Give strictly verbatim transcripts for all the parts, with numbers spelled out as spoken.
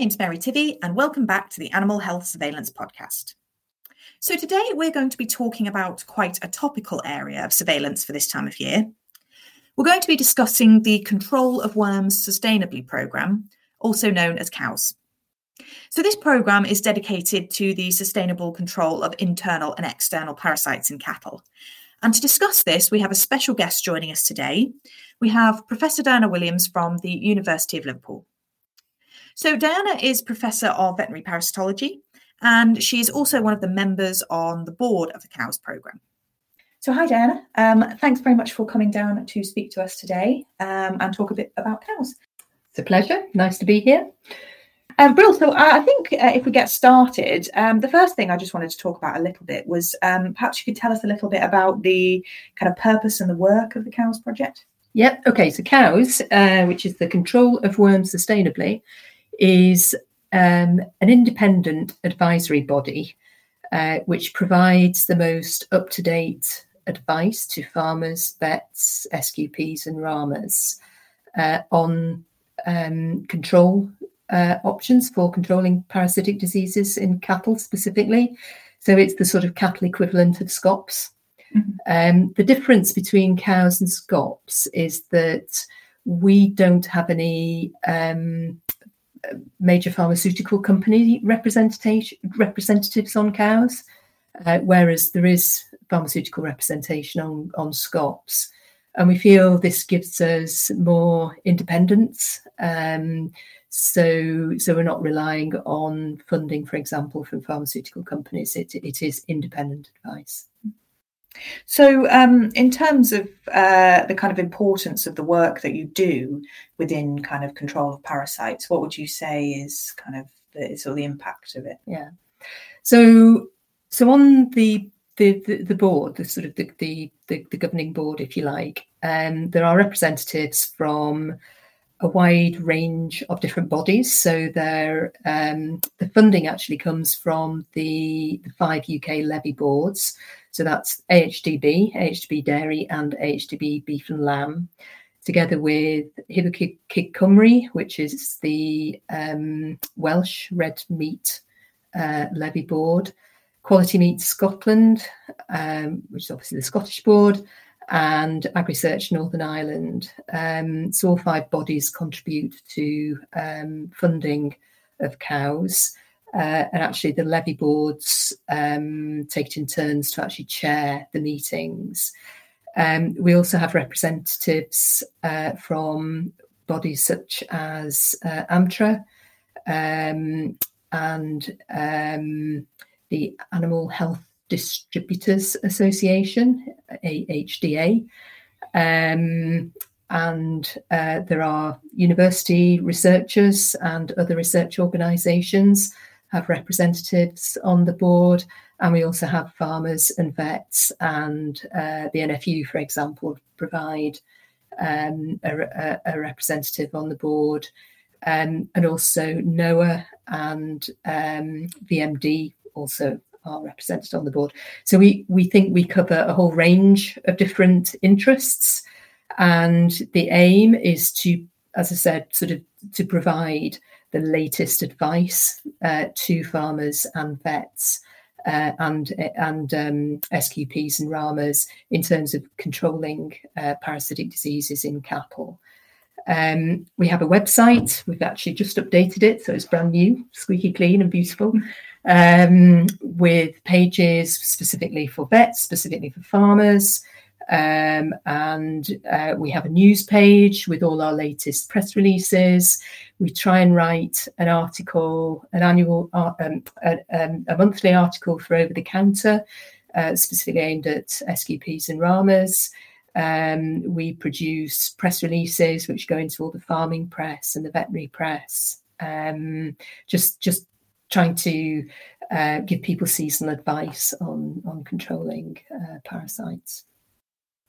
name's Mary Tivy, and welcome back to the Animal Health Surveillance Podcast. So today we're going to be talking about quite a topical area of surveillance for this time of year. We're going to be discussing the Control of Worms Sustainably programme, also known as COWS. So this programme is dedicated to the sustainable control of internal and external parasites in cattle. And to discuss this, we have a special guest joining us today. We have Professor Diana Williams from the University of Liverpool. So Diana is Professor of Veterinary Parasitology, and she is also one of the members on the board of the COWS programme. So hi, Diana. Um, thanks very much for coming down to speak to us today um, and talk a bit about COWS. It's a pleasure. Nice to be here. Um, Brill, so I think uh, if we get started, um, the first thing I just wanted to talk about a little bit was um, perhaps you could tell us a little bit about the kind of purpose and the work of the COWS project. Yep. OK, so COWS, uh, which is the Control of Worms Sustainably, is um, an independent advisory body uh, which provides the most up-to-date advice to farmers, vets, S Q Ps and RAMers uh, on um, control Uh, options for controlling parasitic diseases in cattle specifically. So it's the sort of cattle equivalent of SCOPs. Mm-hmm. Um, the difference between COWS and SCOPs is that we don't have any um, major pharmaceutical company representation representatives on COWS, uh, whereas there is pharmaceutical representation on, on SCOPs. And we feel this gives us more independence. Um, So, so we're not relying on funding, for example, from pharmaceutical companies. It, it is independent advice. So um, in terms of uh, the kind of importance of the work that you do within kind of control of parasites, what would you say is kind of the sort of the impact of it? Yeah. So so on the the, the, the board, the sort of the, the, the, the governing board, if you like, um, there are representatives from a wide range of different bodies. So their um, the funding actually comes from the, the five U K levy boards. So that's A H D B, A H D B Dairy and A H D B Beef and Lamb, together with Hybu Cig Cymru, which is the um, Welsh Red Meat uh, Levy Board, Quality Meat Scotland, um, which is obviously the Scottish board, and AgriSearch Northern Ireland. Um, so all five bodies contribute to um, funding of COWS. Uh, and actually the levy boards um, take it in turns to actually chair the meetings. Um, we also have representatives uh, from bodies such as uh, AMTRA um, and um, the Animal Health Distributors Association, A H D A, um, and uh, there are university researchers and other research organisations have representatives on the board, and we also have farmers and vets, and uh, the N F U, for example, provide um, a, a, a representative on the board, um, and also NOAA and um, V M D also are represented on the board. So we we think we cover a whole range of different interests, and the aim is to, as I said, sort of to provide the latest advice uh, to farmers and vets uh, and and um, S Q Ps and RAMers in terms of controlling uh, parasitic diseases in cattle. Um, we have a website. We've actually just updated it, so it's brand new, squeaky clean and beautiful, um, with pages specifically for vets, specifically for farmers. Um, and uh, we have a news page with all our latest press releases. We try and write an article, an annual, um, a, um, a monthly article for over the counter, uh, specifically aimed at S Q Ps and RAMers. Um, we produce press releases which go into all the farming press and the veterinary press, um, just just trying to uh, give people seasonal advice on, on controlling uh, parasites.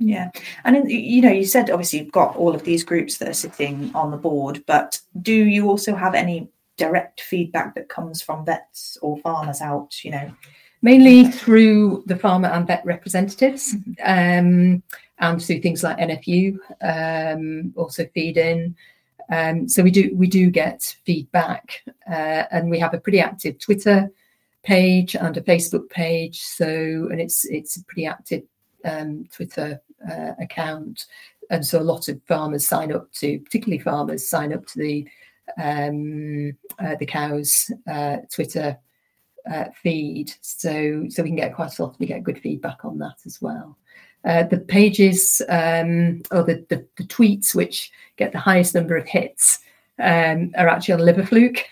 Yeah. And, in, you know, you said obviously you've got all of these groups that are sitting on the board, but do you also have any direct feedback that comes from vets or farmers out, you know? Mainly through the farmer and vet representatives. Mm-hmm. Um, and through things like N F U, um, also feed in, Um, so we do we do get feedback, uh, and we have a pretty active Twitter page and a Facebook page. So, and it's it's a pretty active um, Twitter uh, account, and so a lot of farmers sign up to, particularly farmers sign up to the um, uh, the cows uh, Twitter uh, feed. So, so we can get quite a lot. We get good feedback on that as well. Uh, the pages um, or the, the, the tweets which get the highest number of hits um, are actually on liver fluke,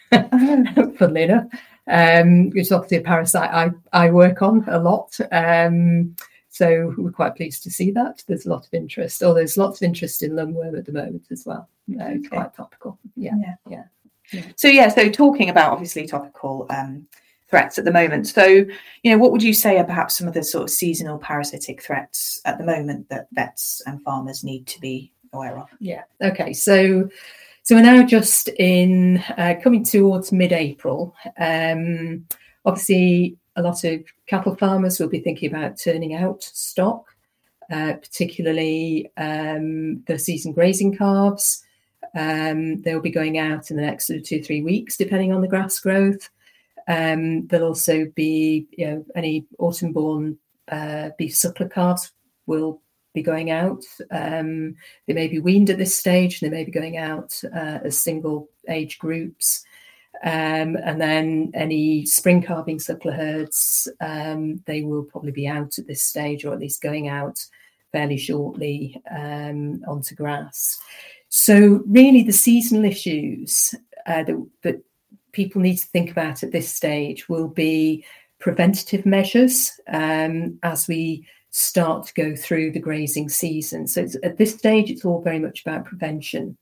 funnily enough, um, which is obviously a parasite I, I work on a lot. Um, so we're quite pleased to see that. There's a lot of interest, or there's lots of interest in lungworm at the moment as well. Uh, okay. It's quite topical. Yeah. Yeah. yeah. yeah. So, yeah, so talking about obviously topical um threats at the moment. So, you know, what would you say are perhaps some of the sort of seasonal parasitic threats at the moment that vets and farmers need to be aware of? Yeah. Okay. So, so we're now just in uh, coming towards mid-April. Um, obviously, a lot of cattle farmers will be thinking about turning out stock, uh, particularly um, the season grazing calves. Um, they'll be going out in the next sort of two, three weeks, depending on the grass growth. Um, there'll also be, you know, any autumn-born uh, beef suckler calves will be going out. Um, they may be weaned at this stage, and they may be going out uh, as single age groups. Um, and then any spring calving suckler herds, um, they will probably be out at this stage, or at least going out fairly shortly um, onto grass. So really the seasonal issues uh, that, that people need to think about at this stage will be preventative measures um, as we start to go through the grazing season. So it's, at this stage, it's all very much about prevention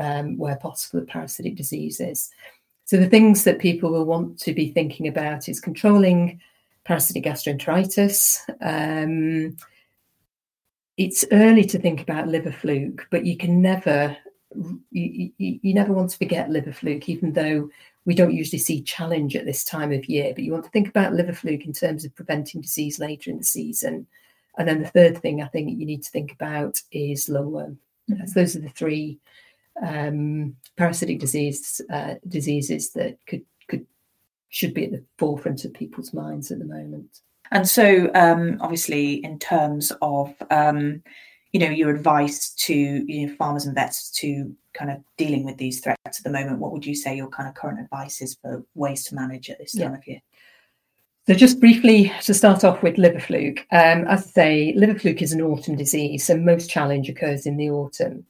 um, where possible of parasitic diseases. So the things that people will want to be thinking about is controlling parasitic gastroenteritis. Um, it's early to think about liver fluke, but you can never, you, you, you never want to forget liver fluke, even though we don't usually see challenge at this time of year, but you want to think about liver fluke in terms of preventing disease later in the season. And then the third thing I think you need to think about is lungworm. Mm-hmm. So those are the three um, parasitic disease uh, diseases that could could should be at the forefront of people's minds at the moment. And so, um, obviously, in terms of um, you know, your advice to you know, farmers and vets to kind of dealing with these threats at the moment, what would you say your kind of current advice is for ways to manage at this time yeah. of year? So just briefly to start off with liver fluke, um, as I say, liver fluke is an autumn disease, so most challenge occurs in the autumn.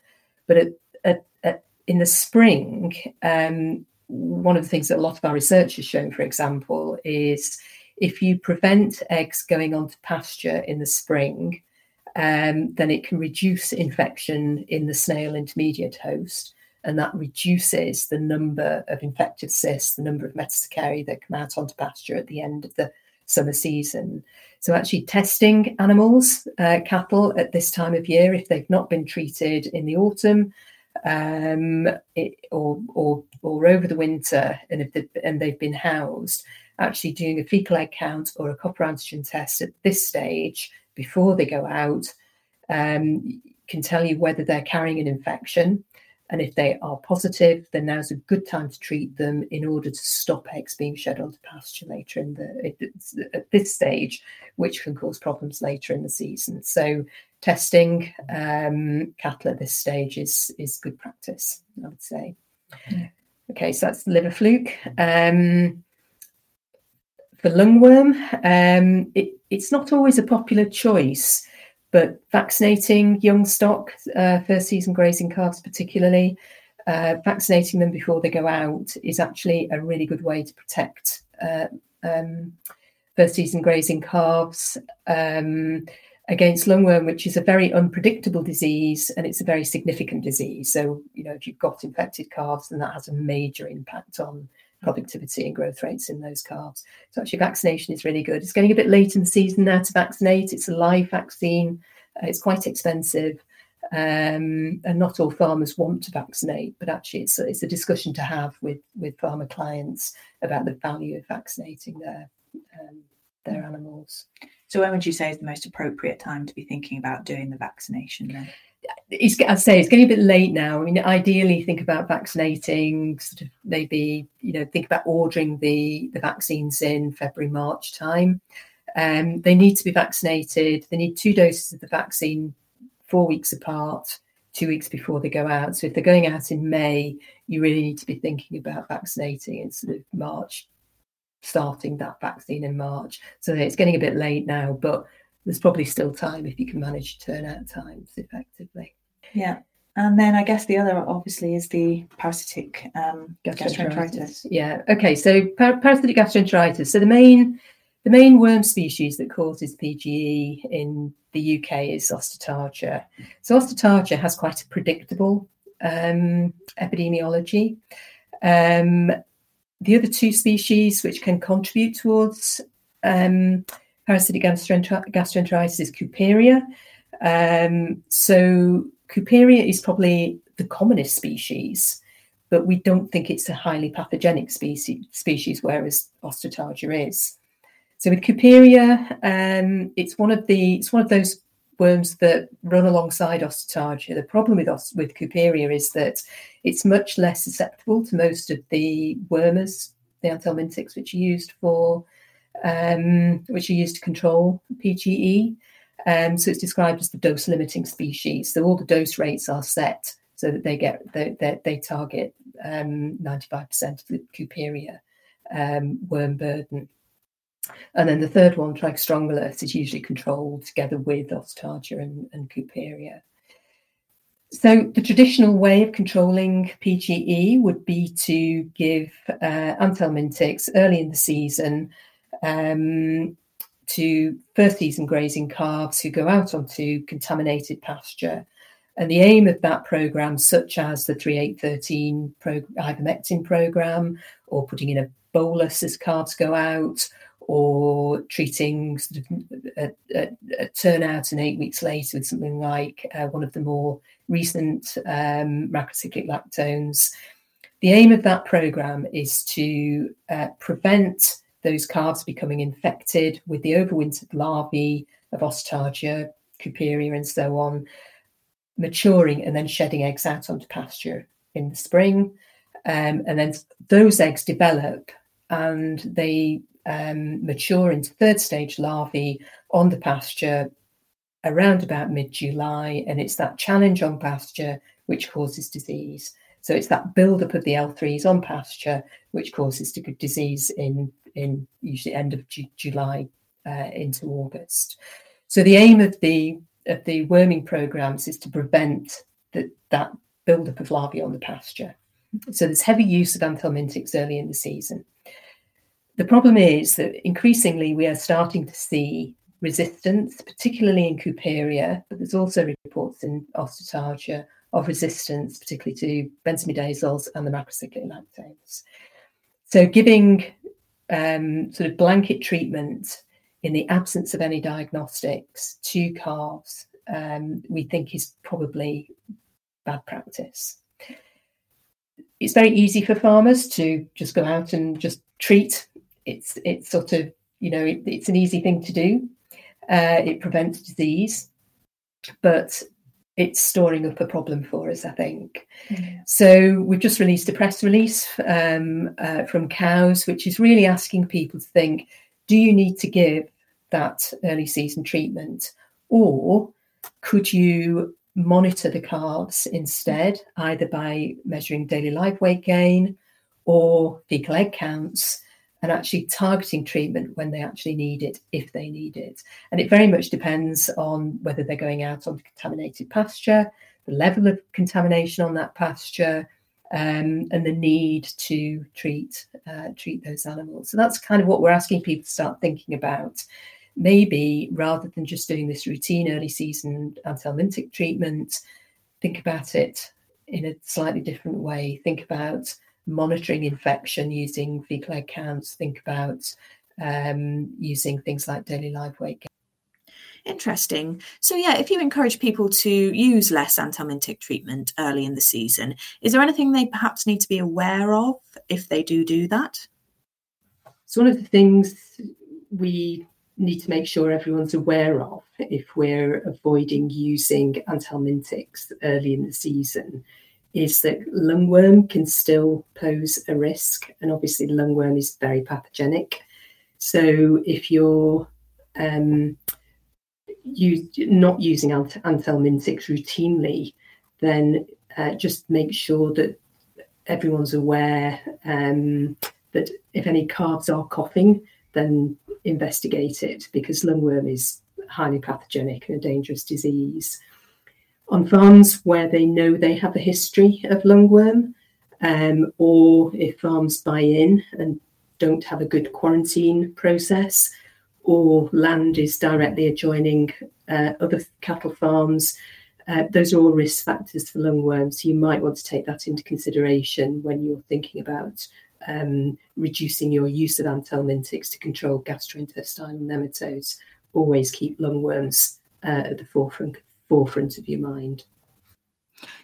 But at, at, at, in the spring, um, one of the things that a lot of our research has shown, for example, is if you prevent eggs going onto pasture in the spring, Um, then it can reduce infection in the snail intermediate host, and that reduces the number of infected cysts, the number of metasticarii that come out onto pasture at the end of the summer season. So actually testing animals, uh, cattle, at this time of year, if they've not been treated in the autumn um, it, or, or or over the winter, and if they, and they've been housed, actually doing a faecal egg count or a copper antigen test at this stage before they go out um, can tell you whether they're carrying an infection. And if they are positive, then now's a good time to treat them in order to stop eggs being shed onto pasture later in the at this stage, which can cause problems later in the season. So testing um, cattle at this stage is is good practice, I would say. Yeah. Okay, so that's liver fluke. Um, for lungworm, um, it It's not always a popular choice, but vaccinating young stock, uh, first season grazing calves particularly, uh, vaccinating them before they go out is actually a really good way to protect uh, um, first season grazing calves um, against lungworm, which is a very unpredictable disease, and it's a very significant disease. So, you know, if you've got infected calves, then that has a major impact on productivity and growth rates in those calves. So actually vaccination is really good. It's getting a bit late in the season now to vaccinate. It's a live vaccine. Uh, it's quite expensive. Um, and not all farmers want to vaccinate, but actually it's a, it's a discussion to have with, with farmer clients about the value of vaccinating their um, their animals. So when would you say is the most appropriate time to be thinking about doing the vaccination then? it's, as I say, it's getting a bit late now. I mean, ideally think about vaccinating, sort of maybe, you know, think about ordering the, the vaccines in February, March time. Um, they need to be vaccinated. They need two doses of the vaccine four weeks apart, two weeks before they go out. So if they're going out in May, you really need to be thinking about vaccinating in sort of March, starting that vaccine in March. So it's getting a bit late now, but there's probably still time if you can manage turnout times effectively. Yeah. And then I guess the other obviously is the parasitic um, gastroenteritis. gastroenteritis. Yeah. Okay. So par- parasitic gastroenteritis. So the main the main worm species that causes P G E in the U K is Ostertagia. So Ostertagia has quite a predictable um, epidemiology. Um, the other two species which can contribute towards um, parasitic gastroenter- gastroenteritis is Cooperia. Um, so Cooperia is probably the commonest species, but we don't think it's a highly pathogenic species, species whereas Ostertagia is. So with Cooperia, um, it's one of the it's one of those worms that run alongside Ostertagia. The problem with os- with Cooperia is that it's much less susceptible to most of the wormers, the antelmintics, which are used for um, which are used to control P G E. Um, so it's described as the dose-limiting species. So all the dose rates are set so that they get that they, they, they target um, ninety-five percent of the Cooperia um, worm burden. And then the third one, Trichostrongylus, is usually controlled together with Ostertagia and, and Cooperia. So the traditional way of controlling P G E would be to give uh, antelmintics early in the season um, to first-season grazing calves who go out onto contaminated pasture. And the aim of that programme, such as the three eight one three pro- ivermectin programme, or putting in a bolus as calves go out, or treating sort of a, a, a turnout and eight weeks later with something like uh, one of the more recent um, macrocyclic lactones. The aim of that programme is to uh, prevent those calves becoming infected with the overwintered larvae of Ostertagia, Cooperia and so on, maturing and then shedding eggs out onto pasture in the spring. Um, and then those eggs develop and they Um, mature into third stage larvae on the pasture around about mid-July, and it's that challenge on pasture which causes disease. So it's that build-up of the L threes on pasture which causes disease in, in usually end of Ju- July uh, into August. So the aim of the of the worming programmes is to prevent the, that build-up of larvae on the pasture. So there's heavy use of anthelmintics early in the season. The problem is that increasingly we are starting to see resistance, particularly in Cooperia, but there's also reports in Ostertagia of resistance, particularly to benzimidazoles and the macrocyclic lactones. So giving um, sort of blanket treatment in the absence of any diagnostics to calves, um, we think is probably bad practice. It's very easy for farmers to just go out and just treat. It's it's sort of, you know, it, it's an easy thing to do. Uh, it prevents disease, but it's storing up a problem for us, I think. Mm. So we've just released a press release um, uh, from COWS, which is really asking people to think, do you need to give that early season treatment? Or could you monitor the calves instead, either by measuring daily live weight gain or fecal egg counts, and actually targeting treatment when they actually need it, if they need it. And it very much depends on whether they're going out on contaminated pasture, the level of contamination on that pasture, um, and the need to treat uh, treat those animals. So that's kind of what we're asking people to start thinking about. Maybe rather than just doing this routine early season antelmintic treatment, think about it in a slightly different way. Think about monitoring infection using fecal egg counts, think about um, using things like daily live weight gain. Interesting. So yeah, if you encourage people to use less antelmintic treatment early in the season, is there anything they perhaps need to be aware of if they do do that? It's one of the things we need to make sure everyone's aware of if we're avoiding using anthelmintics early in the season is that lungworm can still pose a risk, and obviously lungworm is very pathogenic. So if you're um, you, not using ant- anthelmintics routinely, then uh, just make sure that everyone's aware um, that if any calves are coughing, then investigate it, because lungworm is highly pathogenic and a dangerous disease. On farms where they know they have a history of lungworm, um, or if farms buy in and don't have a good quarantine process, or land is directly adjoining uh, other cattle farms, uh, those are all risk factors for lungworm. So you might want to take that into consideration when you're thinking about Um, reducing your use of anthelmintics to control gastrointestinal nematodes. Always keep lungworms uh, at the forefront, forefront of your mind.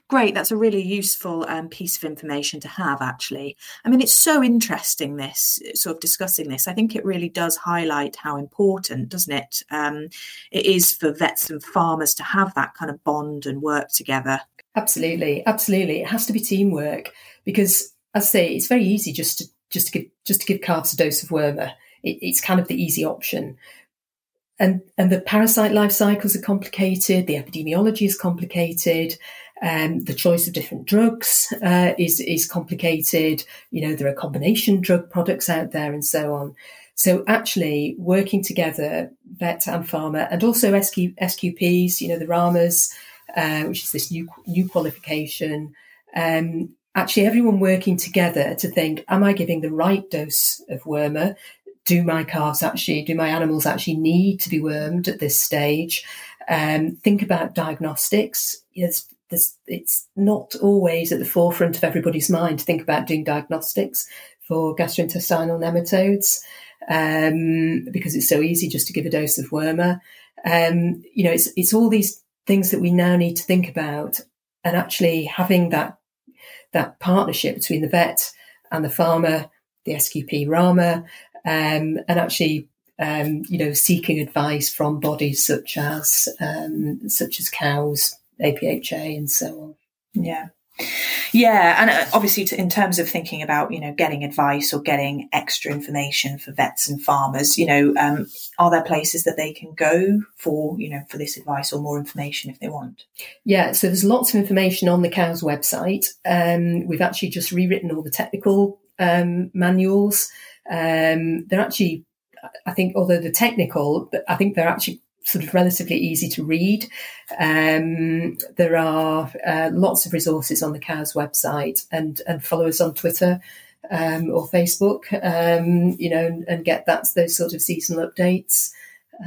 Great, that's a really useful um, piece of information to have, actually. I mean, it's so interesting, this sort of discussing this. I think it really does highlight how important, doesn't it, um, it is for vets and farmers to have that kind of bond and work together. Absolutely, absolutely. It has to be teamwork, because I say it's very easy just to just to give just to give calves a dose of wormer. It, it's kind of the easy option, and and the parasite life cycles are complicated. The epidemiology is complicated. Um, the choice of different drugs uh, is is complicated. You know, there are combination drug products out there, and so on. So actually, working together, vet and farmer, and also S Q, S Q Ps. You know, the RAMAs, uh, which is this new new qualification. Um, Actually, everyone working together to think, am I giving the right dose of wormer? Do my calves actually, do my animals actually need to be wormed at this stage? Um, think about diagnostics. Yes, there's, it's not always at the forefront of everybody's mind to think about doing diagnostics for gastrointestinal nematodes, um, because it's so easy just to give a dose of wormer. Um, you know, it's, it's all these things that we now need to think about, and actually having that that partnership between the vet and the farmer, the S Q P RAMA, um, and actually, um, you know, seeking advice from bodies such as um, such as cows, A P H A, and so on. Yeah. Yeah. And obviously, to, in terms of thinking about, you know, getting advice or getting extra information for vets and farmers, you know, um, are there places that they can go for, you know, for this advice or more information if they want? Yeah. So there's lots of information on the COWS website. Um, we've actually just rewritten all the technical um, manuals. Um, they're actually, I think, although they're technical, I think they're actually sort of relatively easy to read. Um, there are uh, lots of resources on the COWS website, and, and follow us on Twitter um, or Facebook, um, you know, and, and get that, those sort of seasonal updates,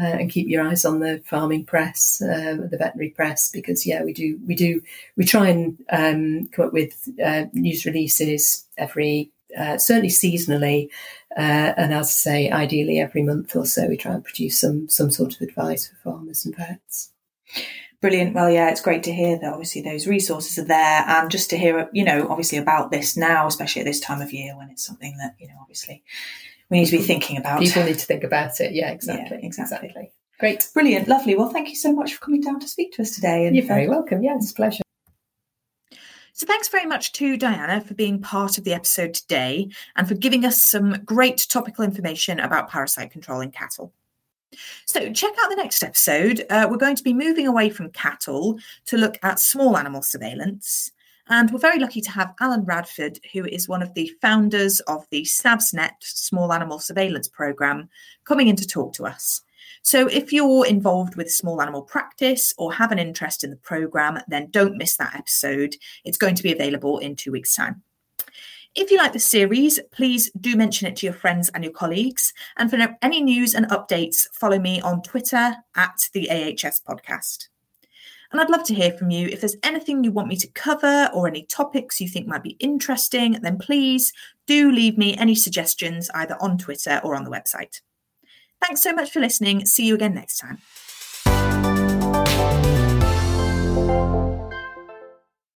uh, and keep your eyes on the farming press, uh, the veterinary press, because, yeah, we do, we do, we try and um, come up with uh, news releases every, uh, certainly seasonally, Uh, and as I say, ideally every month or so, we try and produce some some sort of advice for farmers and vets. Brilliant. Well, yeah, it's great to hear that obviously those resources are there, and just to hear, you know, obviously about this now, especially at this time of year when it's something that, you know, obviously we need to be thinking about. People need to think about it. Yeah, exactly. Yeah, exactly. exactly. Great. Brilliant. Lovely. Well, thank you so much for coming down to speak to us today. And you're very uh, welcome. Yeah, it's a pleasure. So thanks very much to Diana for being part of the episode today and for giving us some great topical information about parasite control in cattle. So check out the next episode. Uh, we're going to be moving away from cattle to look at small animal surveillance. And we're very lucky to have Alan Radford, who is one of the founders of the SAVSnet Small Animal Surveillance Programme, coming in to talk to us. So if you're involved with small animal practice or have an interest in the programme, then don't miss that episode. It's going to be available in two weeks' time. If you like the series, please do mention it to your friends and your colleagues. And for any news and updates, follow me on Twitter at the A H S Podcast. And I'd love to hear from you. If there's anything you want me to cover or any topics you think might be interesting, then please do leave me any suggestions either on Twitter or on the website. Thanks so much for listening. See you again next time.